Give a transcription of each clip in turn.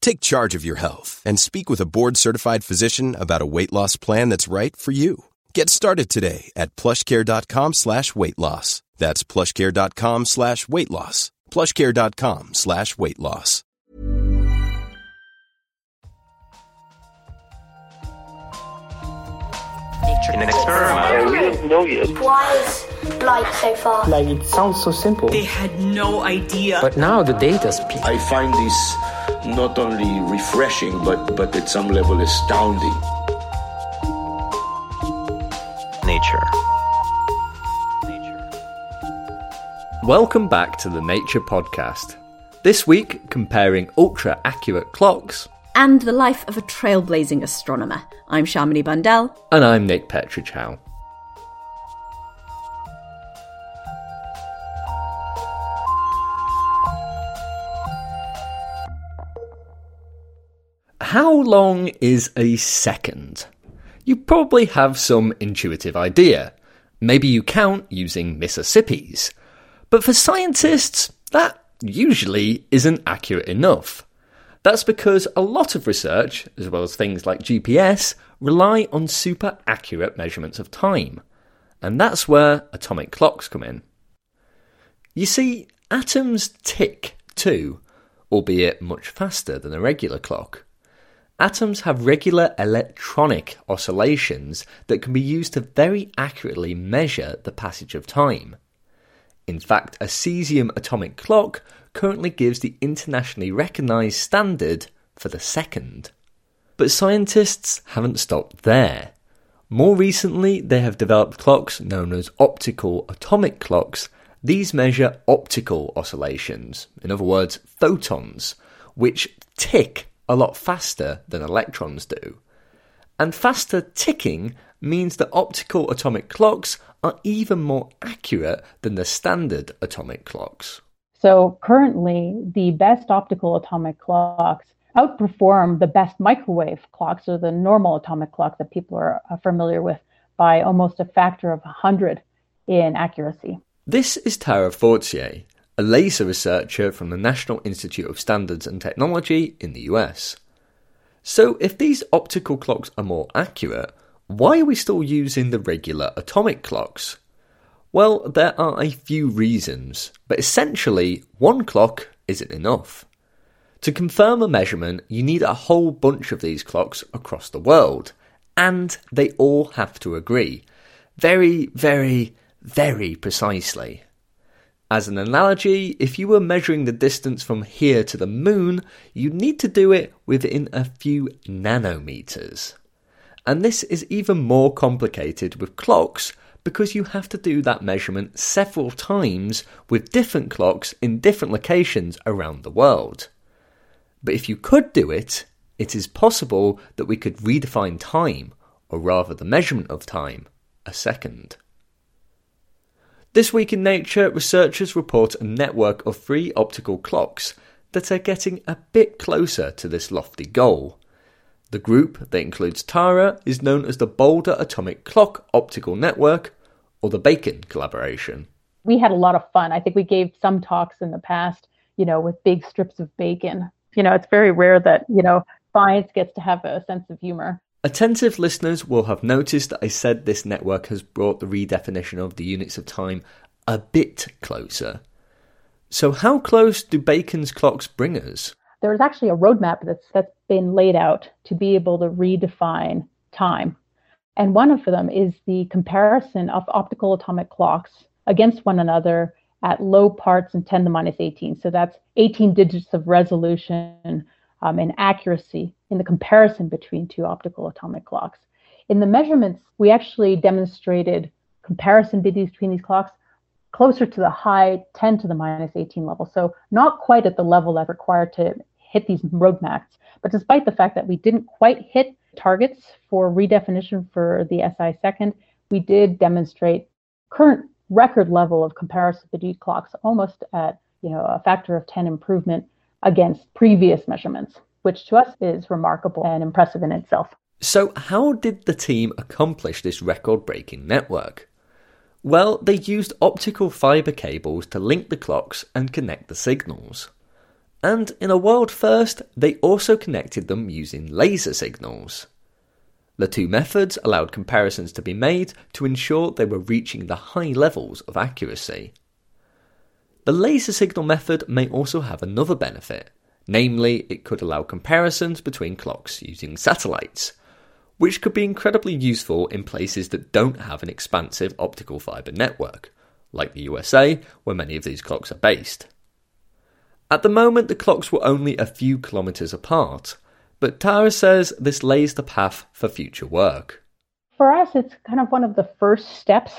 Take charge of your health and speak with a board-certified physician about a weight loss plan that's right for you. Get started today at PlushCare.com/weight loss. That's PlushCare.com/weight loss. PlushCare.com/weight loss. In an experiment. We didn't know yet. Why is light so far? Like, it sounds so simple. They had no idea. But now the data speaks. I find this not only refreshing, but at some level astounding. Nature. Welcome back to the Nature Podcast. This week, comparing ultra-accurate clocks and the life of a trailblazing astronomer. I'm Shamini Bandel. And I'm Nick Petrie-Howe. How long is a second? You probably have some intuitive idea. Maybe you count using Mississippis. But for scientists, that usually isn't accurate enough. That's because a lot of research, as well as things like GPS, rely on super accurate measurements of time. And that's where atomic clocks come in. You see, atoms tick too, albeit much faster than a regular clock. Atoms have regular electronic oscillations that can be used to very accurately measure the passage of time. In fact, a cesium atomic clock currently gives the internationally recognised standard for the second. But scientists haven't stopped there. More recently, they have developed clocks known as optical atomic clocks. These measure optical oscillations, in other words, photons, which tick a lot faster than electrons do. And faster ticking means that optical atomic clocks are even more accurate than the standard atomic clocks. So currently, the best optical atomic clocks outperform the best microwave clocks, or the normal atomic clock that people are familiar with, by almost a factor of 100 in accuracy. This is Tara Fortier, a laser researcher from the National Institute of Standards and Technology in the US. So if these optical clocks are more accurate, why are we still using the regular atomic clocks? Well, there are a few reasons, but essentially one clock isn't enough. To confirm a measurement, you need a whole bunch of these clocks across the world, and they all have to agree, very, very, very precisely. As an analogy, if you were measuring the distance from here to the moon, you'd need to do it within a few nanometers. And this is even more complicated with clocks because you have to do that measurement several times with different clocks in different locations around the world. But if you could do it, it is possible that we could redefine time, or rather the measurement of time, a second. This week in Nature, researchers report a network of three optical clocks that are getting a bit closer to this lofty goal. The group that includes Tara is known as the Boulder Atomic Clock Optical Network, or the Bacon Collaboration. We had a lot of fun. I think we gave some talks in the past, with big strips of bacon. It's very rare that, science gets to have a sense of humour. Attentive listeners will have noticed that I said this network has brought the redefinition of the units of time a bit closer. So how close do Bacon's clocks bring us? There's actually a roadmap that's been laid out to be able to redefine time. And one of them is the comparison of optical atomic clocks against one another at low parts in 10 to the minus 18. So that's 18 digits of resolution and accuracy in the comparison between two optical atomic clocks. In the measurements, we actually demonstrated comparison between these clocks closer to the high 10 to the minus 18 level. So not quite at the level that's required to hit these roadmaps. But despite the fact that we didn't quite hit targets for redefinition for the SI second, we did demonstrate current record level of comparison between clocks almost at, a factor of 10 improvement against previous measurements, which to us is remarkable and impressive in itself. So how did the team accomplish this record-breaking network? Well, they used optical fiber cables to link the clocks and connect the signals. And in a world first, they also connected them using laser signals. The two methods allowed comparisons to be made to ensure they were reaching the high levels of accuracy. The laser signal method may also have another benefit, namely it could allow comparisons between clocks using satellites, which could be incredibly useful in places that don't have an expansive optical fibre network, like the USA, where many of these clocks are based. At the moment, the clocks were only a few kilometres apart, but Tara says this lays the path for future work. For us, it's kind of one of the first steps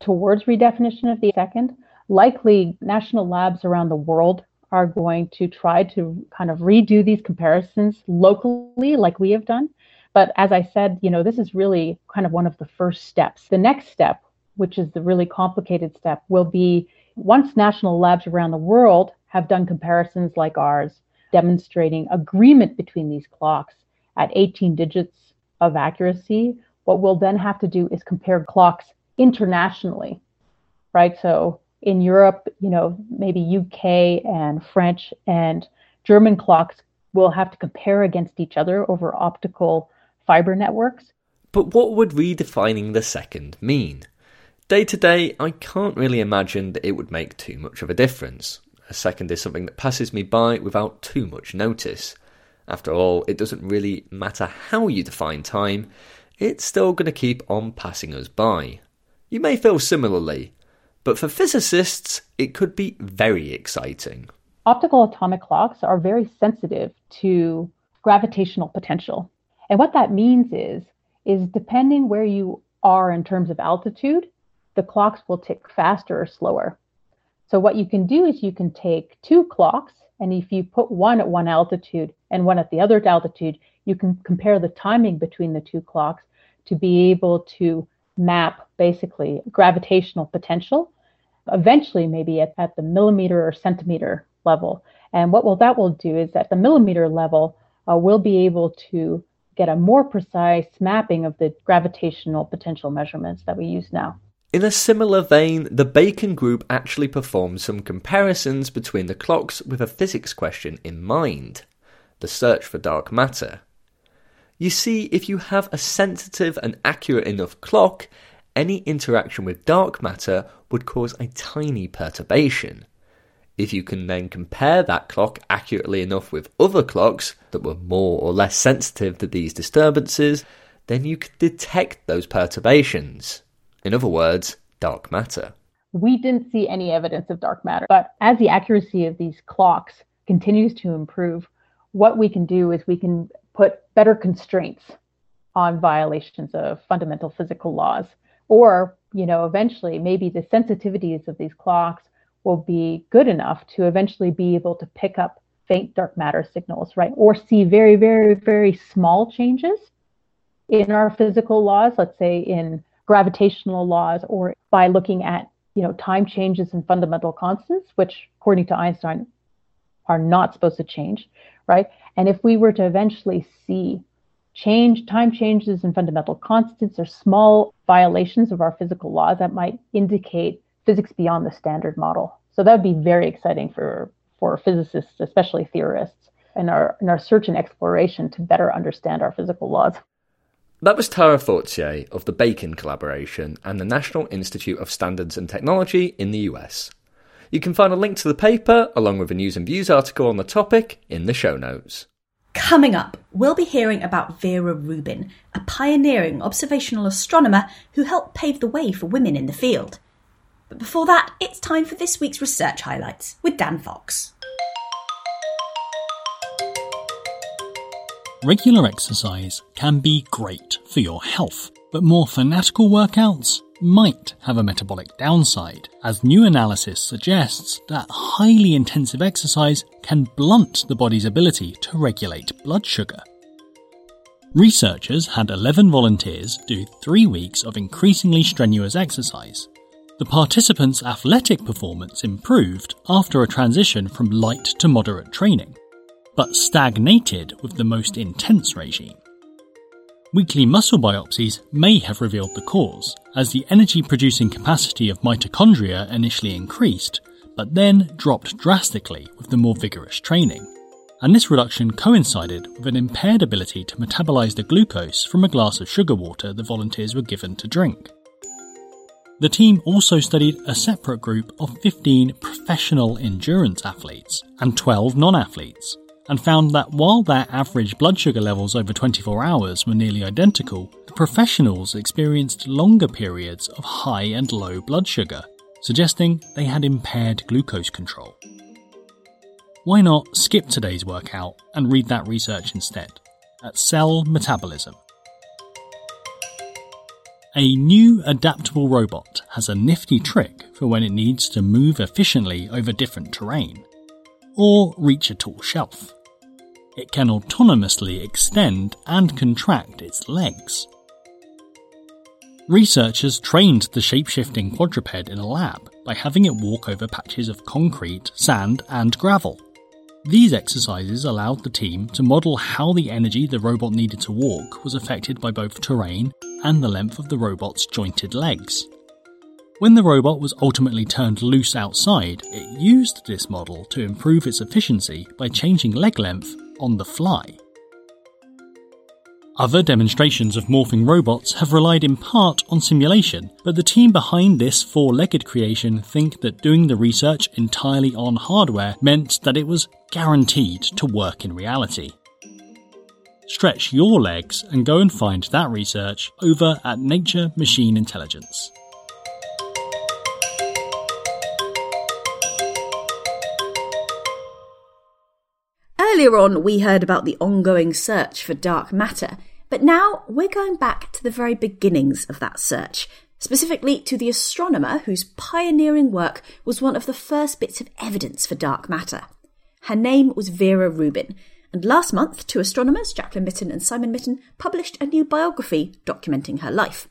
towards redefinition of the second. Likely, national labs around the world are going to try to kind of redo these comparisons locally, like we have done. But as I said, this is really kind of one of the first steps. The next step, which is the really complicated step, will be once national labs around the world have done comparisons like ours, demonstrating agreement between these clocks at 18 digits of accuracy. What we'll then have to do is compare clocks internationally, right? So in Europe, maybe UK and French and German clocks will have to compare against each other over optical fiber networks. But what would redefining the second mean? Day to day, I can't really imagine that it would make too much of a difference. A second is something that passes me by without too much notice. After all, it doesn't really matter how you define time, it's still going to keep on passing us by. You may feel similarly, but for physicists, it could be very exciting. Optical atomic clocks are very sensitive to gravitational potential. And what that means is depending where you are in terms of altitude, the clocks will tick faster or slower. So what you can do is you can take two clocks, and if you put one at one altitude and one at the other altitude, you can compare the timing between the two clocks to be able to map basically gravitational potential, eventually maybe at the millimeter or centimeter level. And that will do is at the millimeter level, we'll be able to get a more precise mapping of the gravitational potential measurements that we use now. In a similar vein, the Bacon Group actually performed some comparisons between the clocks with a physics question in mind, the search for dark matter. You see, if you have a sensitive and accurate enough clock, any interaction with dark matter would cause a tiny perturbation. If you can then compare that clock accurately enough with other clocks that were more or less sensitive to these disturbances, then you could detect those perturbations. In other words, dark matter. We didn't see any evidence of dark matter, but as the accuracy of these clocks continues to improve, what we can do is we can put better constraints on violations of fundamental physical laws. Or, eventually maybe the sensitivities of these clocks will be good enough to eventually be able to pick up faint dark matter signals, right? Or see very, very, very small changes in our physical laws, let's say in gravitational laws, or by looking at, time changes in fundamental constants, which according to Einstein are not supposed to change, right? And if we were to eventually see time changes in fundamental constants or small violations of our physical laws, that might indicate physics beyond the standard model. So that would be very exciting for physicists, especially theorists, in our search and exploration to better understand our physical laws. That was Tara Fortier of the Bacon Collaboration and the National Institute of Standards and Technology in the US. You can find a link to the paper, along with a News and Views article on the topic, in the show notes. Coming up, we'll be hearing about Vera Rubin, a pioneering observational astronomer who helped pave the way for women in the field. But before that, it's time for this week's Research Highlights with Dan Fox. Regular exercise can be great for your health, but more fanatical workouts might have a metabolic downside, as new analysis suggests that highly intensive exercise can blunt the body's ability to regulate blood sugar. Researchers had 11 volunteers do 3 weeks of increasingly strenuous exercise. The participants' athletic performance improved after a transition from light to moderate training, but stagnated with the most intense regime. Weekly muscle biopsies may have revealed the cause, as the energy-producing capacity of mitochondria initially increased, but then dropped drastically with the more vigorous training. And this reduction coincided with an impaired ability to metabolise the glucose from a glass of sugar water the volunteers were given to drink. The team also studied a separate group of 15 professional endurance athletes and 12 non-athletes, and found that while their average blood sugar levels over 24 hours were nearly identical, the professionals experienced longer periods of high and low blood sugar, suggesting they had impaired glucose control. Why not skip today's workout and read that research instead at Cell Metabolism? A new adaptable robot has a nifty trick for when it needs to move efficiently over different terrain, or reach a tall shelf. It can autonomously extend and contract its legs. Researchers trained the shape-shifting quadruped in a lab by having it walk over patches of concrete, sand, and gravel. These exercises allowed the team to model how the energy the robot needed to walk was affected by both terrain and the length of the robot's jointed legs. When the robot was ultimately turned loose outside, it used this model to improve its efficiency by changing leg length on the fly. Other demonstrations of morphing robots have relied in part on simulation, but the team behind this four-legged creation think that doing the research entirely on hardware meant that it was guaranteed to work in reality. Stretch your legs and go and find that research over at Nature Machine Intelligence. Earlier on, we heard about the ongoing search for dark matter, but now we're going back to the very beginnings of that search, specifically to the astronomer whose pioneering work was one of the first bits of evidence for dark matter. Her name was Vera Rubin, and last month, two astronomers, Jacqueline Mitton and Simon Mitton, published a new biography documenting her life.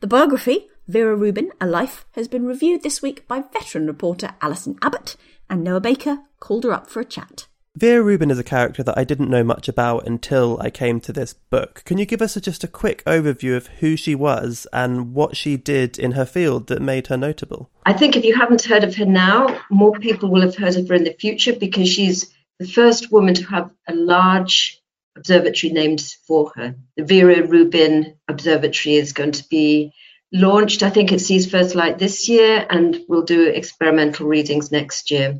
The biography, Vera Rubin, A Life, has been reviewed this week by veteran reporter Alison Abbott, and Noah Baker called her up for a chat. Vera Rubin is a character that I didn't know much about until I came to this book. Can you give us just a quick overview of who she was and what she did in her field that made her notable? I think if you haven't heard of her now, more people will have heard of her in the future because she's the first woman to have a large observatory named for her. The Vera Rubin Observatory is going to be launched. I think it sees first light this year and will do experimental readings next year.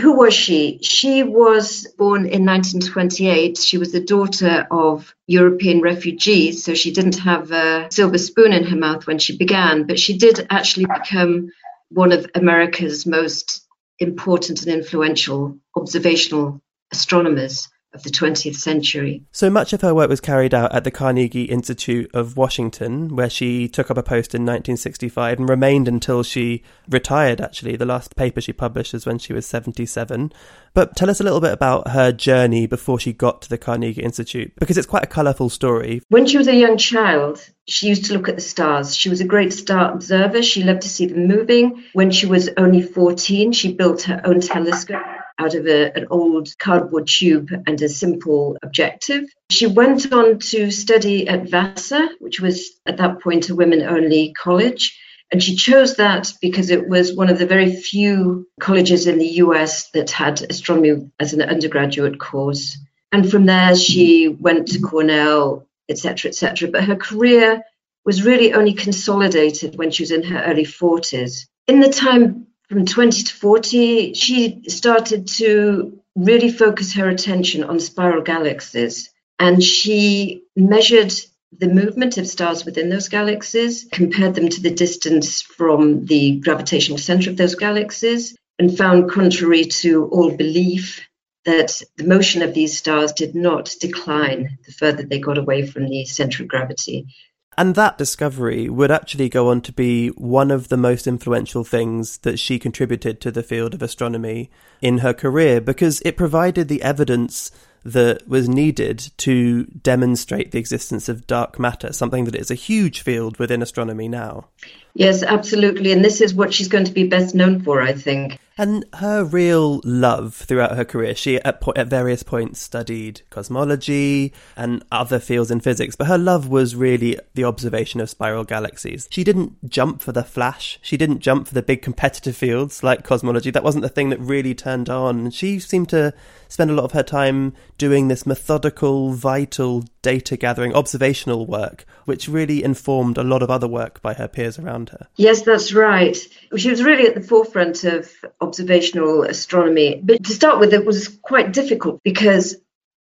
Who was she? She was born in 1928. She was the daughter of European refugees, so she didn't have a silver spoon in her mouth when she began, but she did actually become one of America's most important and influential observational astronomers of the 20th century. So much of her work was carried out at the Carnegie Institute of Washington, where she took up a post in 1965 and remained until she retired, actually. The last paper she published was when she was 77. But tell us a little bit about her journey before she got to the Carnegie Institute, because it's quite a colourful story. When she was a young child, she used to look at the stars. She was a great star observer. She loved to see them moving. When she was only 14, she built her own telescope out of an old cardboard tube and a simple objective. She went on to study at Vassar, which was at that point a women-only college, and she chose that because it was one of the very few colleges in the US that had astronomy as an undergraduate course. And from there, she went to Cornell, etc., etc. But her career was really only consolidated when she was in her early 40s. In the time from 20 to 40, she started to really focus her attention on spiral galaxies, and she measured the movement of stars within those galaxies, compared them to the distance from the gravitational center of those galaxies, and found, contrary to all belief, that the motion of these stars did not decline the further they got away from the center of gravity. And that discovery would actually go on to be one of the most influential things that she contributed to the field of astronomy in her career, because it provided the evidence that was needed to demonstrate the existence of dark matter, something that is a huge field within astronomy now. Yes, absolutely. And this is what she's going to be best known for, I think. And her real love throughout her career, she at various points studied cosmology and other fields in physics, but her love was really the observation of spiral galaxies. She didn't jump for the flash. She didn't jump for the big competitive fields like cosmology. That wasn't the thing that really turned on. She seemed to spend a lot of her time doing this methodical, vital, data-gathering, observational work, which really informed a lot of other work by her peers around her. Yes, that's right. She was really at the forefront of observational astronomy. But to start with, it was quite difficult because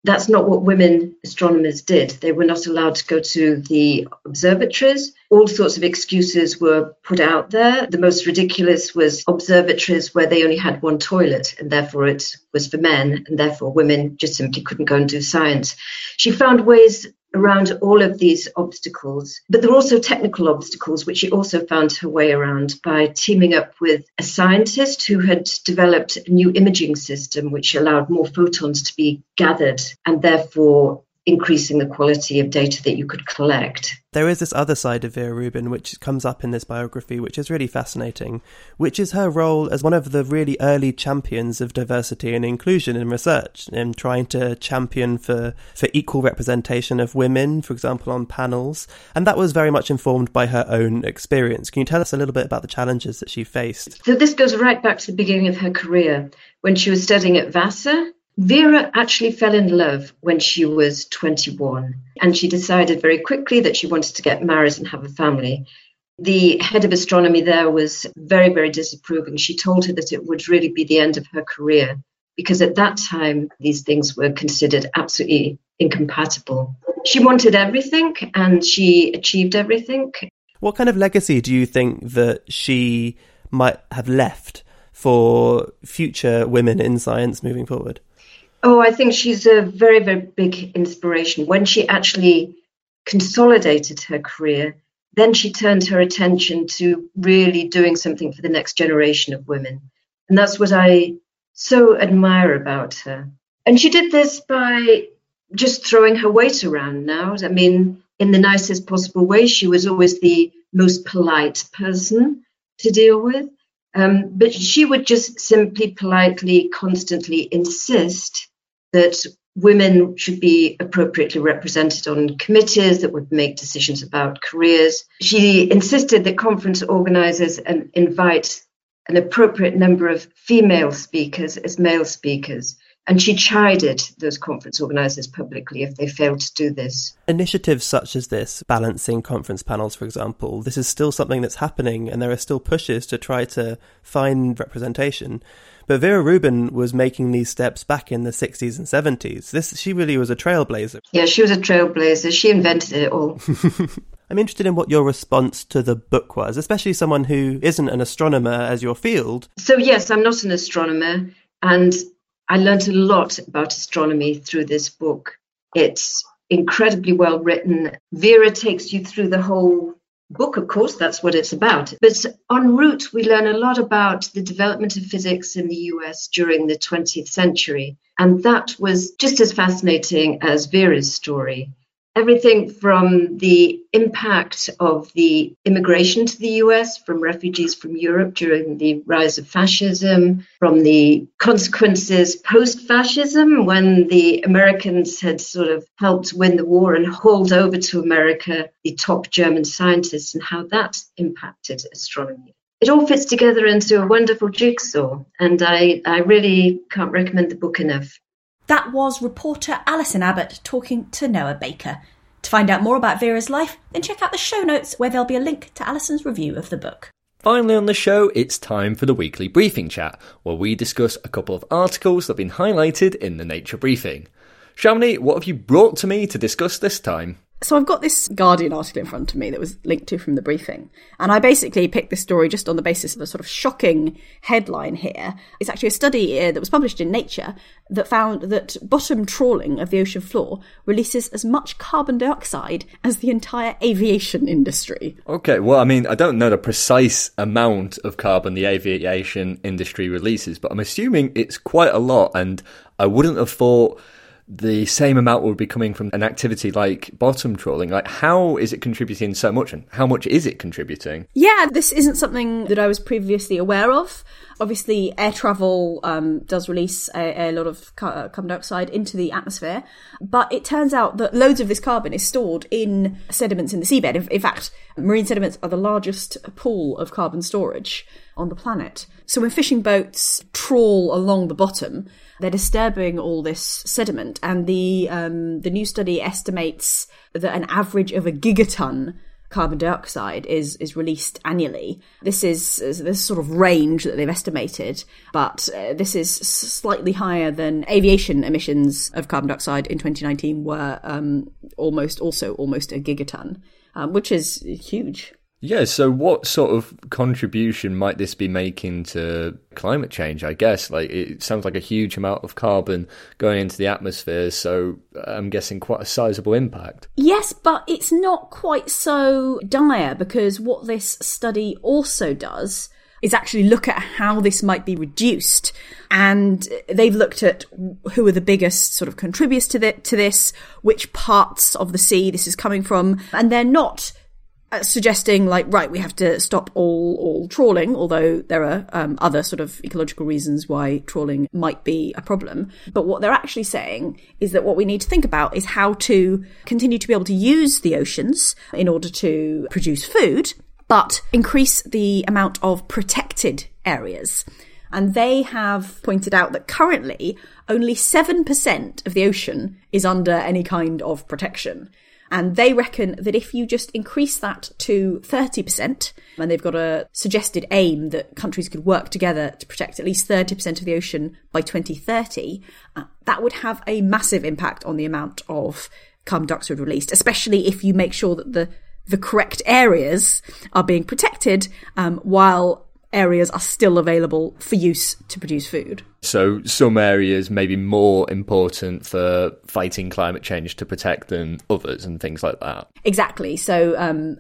that's not what women astronomers did. They were not allowed to go to the observatories. All sorts of excuses were put out there. The most ridiculous was observatories where they only had one toilet, and therefore it was for men, and therefore women just simply couldn't go and do science. She found ways around all of these obstacles, but there were also technical obstacles, which she also found her way around by teaming up with a scientist who had developed a new imaging system which allowed more photons to be gathered, and therefore increasing the quality of data that you could collect. There is this other side of Vera Rubin which comes up in this biography, which is really fascinating, which is her role as one of the really early champions of diversity and inclusion in research, and trying to champion for equal representation of women, for example, on panels. And that was very much informed by her own experience. Can you tell us a little bit about the challenges that she faced? So this goes right back to the beginning of her career, when she was studying at Vassar. Vera actually fell in love when she was 21, and she decided very quickly that she wanted to get married and have a family. The head of astronomy there was very, very disapproving. She told her that it would really be the end of her career, because at that time, these things were considered absolutely incompatible. She wanted everything, and she achieved everything. What kind of legacy do you think that she might have left for future women in science moving forward? Oh, I think she's a very, very big inspiration. When she actually consolidated her career, then she turned her attention to really doing something for the next generation of women. And that's what I so admire about her. And she did this by just throwing her weight around now. I mean, in the nicest possible way, she was always the most polite person to deal with. But she would just simply politely, constantly insist that women should be appropriately represented on committees that would make decisions about careers. She insisted that conference organisers invite an appropriate number of female speakers as male speakers. And she chided those conference organisers publicly if they failed to do this. Initiatives such as this, balancing conference panels, for example, this is still something that's happening, and there are still pushes to try to find representation. But Vera Rubin was making these steps back in the 60s and 70s. She really was a trailblazer. Yeah, she was a trailblazer. She invented it all. I'm interested in what your response to the book was, especially someone who isn't an astronomer as your field. So yes, I'm not an astronomer, and I learned a lot about astronomy through this book. It's incredibly well written. Vera takes you through the whole book, of course, that's what it's about. But en route, we learn a lot about the development of physics in the US during the 20th century. And that was just as fascinating as Vera's story. Everything from the impact of the immigration to the US from refugees from Europe during the rise of fascism, from the consequences post-fascism when the Americans had sort of helped win the war and hauled over to America the top German scientists, and how that impacted astronomy. It all fits together into a wonderful jigsaw, and I really can't recommend the book enough. That was reporter Alison Abbott talking to Noah Baker. To find out more about Vera's life, then check out the show notes where there'll be a link to Alison's review of the book. Finally on the show, it's time for the weekly briefing chat, where we discuss a couple of articles that have been highlighted in the Nature briefing. Shamini, what have you brought to me to discuss this time? So I've got this Guardian article in front of me that was linked to from the briefing. And I basically picked this story just on the basis of a sort of shocking headline here. It's actually a study that was published in Nature that found that bottom trawling of the ocean floor releases as much carbon dioxide as the entire aviation industry. Okay, well, I mean, I don't know the precise amount of carbon the aviation industry releases, but I'm assuming it's quite a lot. And I wouldn't have thought the same amount would be coming from an activity like bottom trawling. Like, how is it contributing so much, and how much is it contributing? Yeah, this isn't something that I was previously aware of. Obviously, air travel does release a lot of carbon dioxide into the atmosphere, but it turns out that loads of this carbon is stored in sediments in the seabed. In fact, marine sediments are the largest pool of carbon storage on the planet. So when fishing boats trawl along the bottom, they're disturbing all this sediment. And the new study estimates that an average of a gigaton carbon dioxide is released annually. This is this sort of range that they've estimated, but this is slightly higher than aviation emissions of carbon dioxide in 2019 were almost a gigaton, which is huge. Yeah, so what sort of contribution might this be making to climate change, I guess? Like, it sounds like a huge amount of carbon going into the atmosphere, so I'm guessing quite a sizable impact. Yes, but it's not quite so dire, because what this study also does is actually look at how this might be reduced. And they've looked at who are the biggest sort of contributors to this, which parts of the sea this is coming from, and they're not suggesting, like, right, we have to stop all trawling, although there are other sort of ecological reasons why trawling might be a problem. But what they're actually saying is that what we need to think about is how to continue to be able to use the oceans in order to produce food, but increase the amount of protected areas. And they have pointed out that currently only 7% of the ocean is under any kind of protection. And they reckon that if you just increase that to 30%, and they've got a suggested aim that countries could work together to protect at least 30% of the ocean by 2030, that would have a massive impact on the amount of carbon dioxide released, especially if you make sure that the correct areas are being protected while areas are still available for use to produce food. So some areas may be more important for fighting climate change to protect than others and things like that. Exactly. So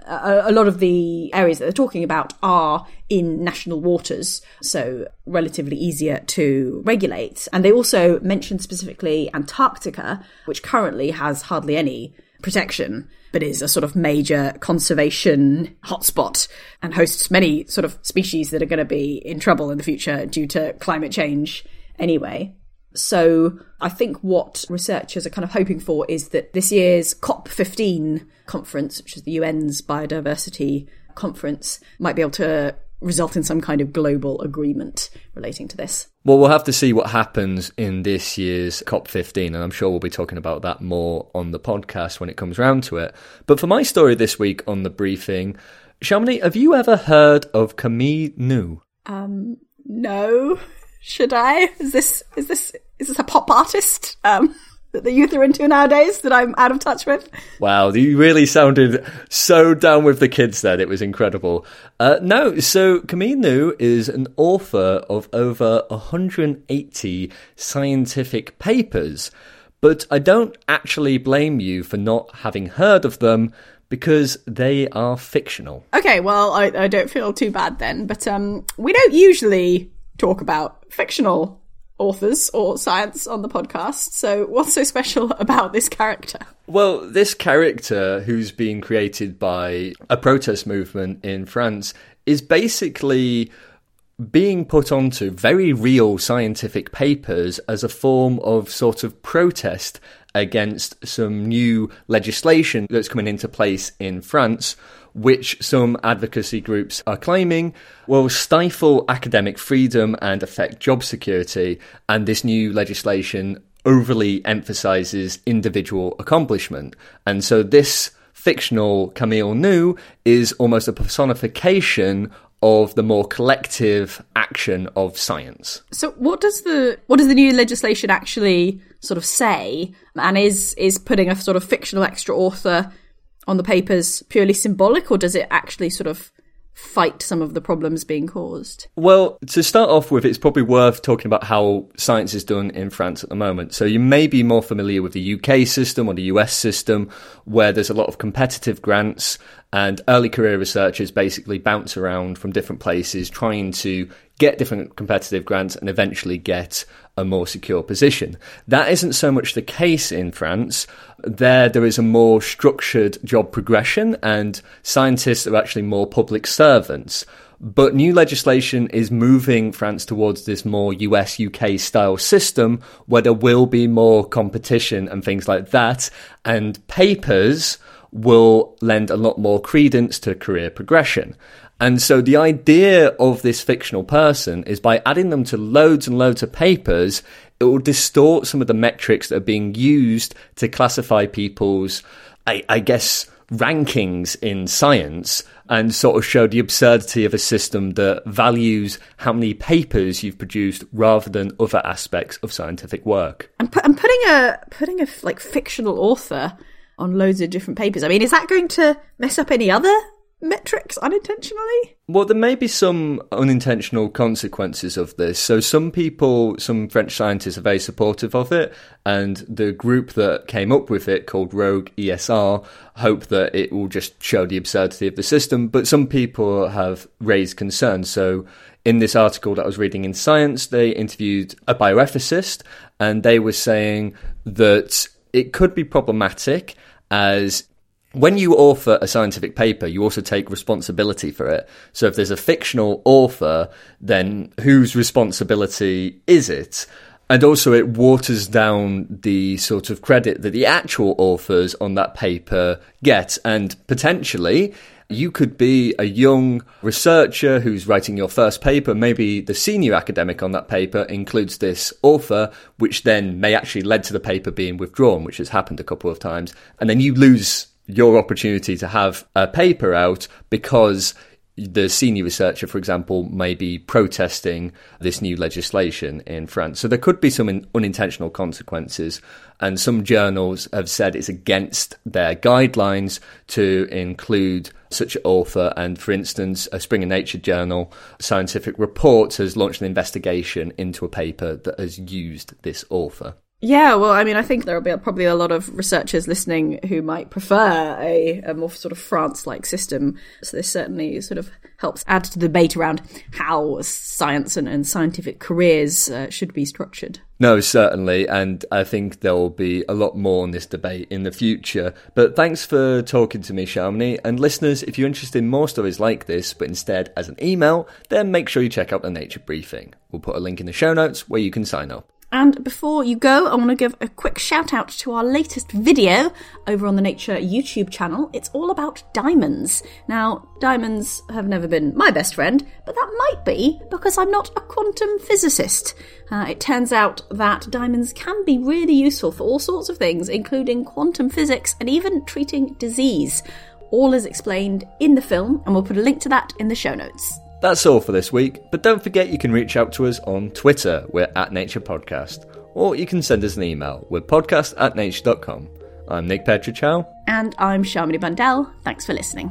a lot of the areas that they're talking about are in national waters, so relatively easier to regulate. And they also mentioned specifically Antarctica, which currently has hardly any protection, but is a sort of major conservation hotspot and hosts many sort of species that are going to be in trouble in the future due to climate change anyway. So I think what researchers are kind of hoping for is that this year's COP15 conference, which is the UN's biodiversity conference, might be able to result in some kind of global agreement relating to this. Well, we'll have to see what happens in this year's COP15, and I'm sure we'll be talking about that more on the podcast when it comes round to it. But for my story this week on the briefing, Shamini, have you ever heard of Kamille Noûs? No. Should I? Is this a pop artist? That the youth are into nowadays that I'm out of touch with. Wow, you really sounded so down with the kids then. It was incredible. So Kamille Noûs is an author of over 180 scientific papers, but I don't actually blame you for not having heard of them, because they are fictional. Okay, well, I don't feel too bad then, but we don't usually talk about fictional authors or science on the podcast, so what's so special about this character? Well, this character, who's been created by a protest movement in France, is basically being put onto very real scientific papers as a form of sort of protest against some new legislation that's coming into place in France, which some advocacy groups are claiming will stifle academic freedom and affect job security, and this new legislation overly emphasises individual accomplishment. And so this fictional Kamille Noûs is almost a personification of the more collective action of science. So what does the new legislation actually sort of say? And is putting a sort of fictional extra author on the papers purely symbolic, or does it actually sort of fight some of the problems being caused? Well, to start off with, it's probably worth talking about how science is done in France at the moment. So you may be more familiar with the UK system or the US system, where there's a lot of competitive grants, and early career researchers basically bounce around from different places trying to get different competitive grants and eventually get a more secure position. That isn't so much the case in France. There is a more structured job progression, and scientists are actually more public servants. But new legislation is moving France towards this more US, UK style system where there will be more competition and things like that. And papers will lend a lot more credence to career progression. And so the idea of this fictional person is, by adding them to loads and loads of papers, it will distort some of the metrics that are being used to classify people's, I guess, rankings in science, and sort of show the absurdity of a system that values how many papers you've produced rather than other aspects of scientific work. And putting a like fictional author on loads of different papers, I mean, is that going to mess up any other metrics unintentionally? Well, there may be some unintentional consequences of this. So some French scientists are very supportive of it, and the group that came up with it, called Rogue ESR, hope that it will just show the absurdity of the system. But some people have raised concerns. So in this article that I was reading in Science, they interviewed a bioethicist, and they were saying that it could be problematic, as when you author a scientific paper, you also take responsibility for it. So if there's a fictional author, then whose responsibility is it? And also it waters down the sort of credit that the actual authors on that paper get. And potentially you could be a young researcher who's writing your first paper. Maybe the senior academic on that paper includes this author, which then may actually lead to the paper being withdrawn, which has happened a couple of times. And then you lose your opportunity to have a paper out because the senior researcher, for example, may be protesting this new legislation in France. So there could be some unintentional consequences, and some journals have said it's against their guidelines to include such an author. And for instance, a Springer Nature journal, Scientific Reports, has launched an investigation into a paper that has used this author. Yeah, well, I mean, I think there will be probably a lot of researchers listening who might prefer a more sort of France-like system. So this certainly sort of helps add to the debate around how science and scientific careers should be structured. No, certainly. And I think there will be a lot more on this debate in the future. But thanks for talking to me, Shamini. And listeners, if you're interested in more stories like this, but instead as an email, then make sure you check out the Nature Briefing. We'll put a link in the show notes where you can sign up. And before you go, I want to give a quick shout out to our latest video over on the Nature YouTube channel. It's all about diamonds. Now, diamonds have never been my best friend, but that might be because I'm not a quantum physicist. It turns out that diamonds can be really useful for all sorts of things, including quantum physics and even treating disease. All is explained in the film, and we'll put a link to that in the show notes. That's all for this week, but don't forget you can reach out to us on Twitter, we're @NaturePodcast, or you can send us an email, we're podcast@nature.com. I'm Nick Petrie-Howe. And I'm Shamini Bandel. Thanks for listening.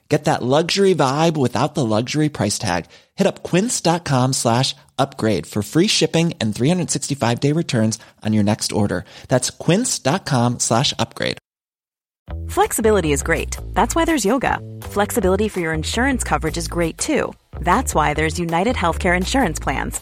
Get that luxury vibe without the luxury price tag. Hit up quince.com/upgrade for free shipping and 365-day returns on your next order. That's quince.com/upgrade. Flexibility is great. That's why there's yoga. Flexibility for your insurance coverage is great too. That's why there's United Healthcare Insurance Plans.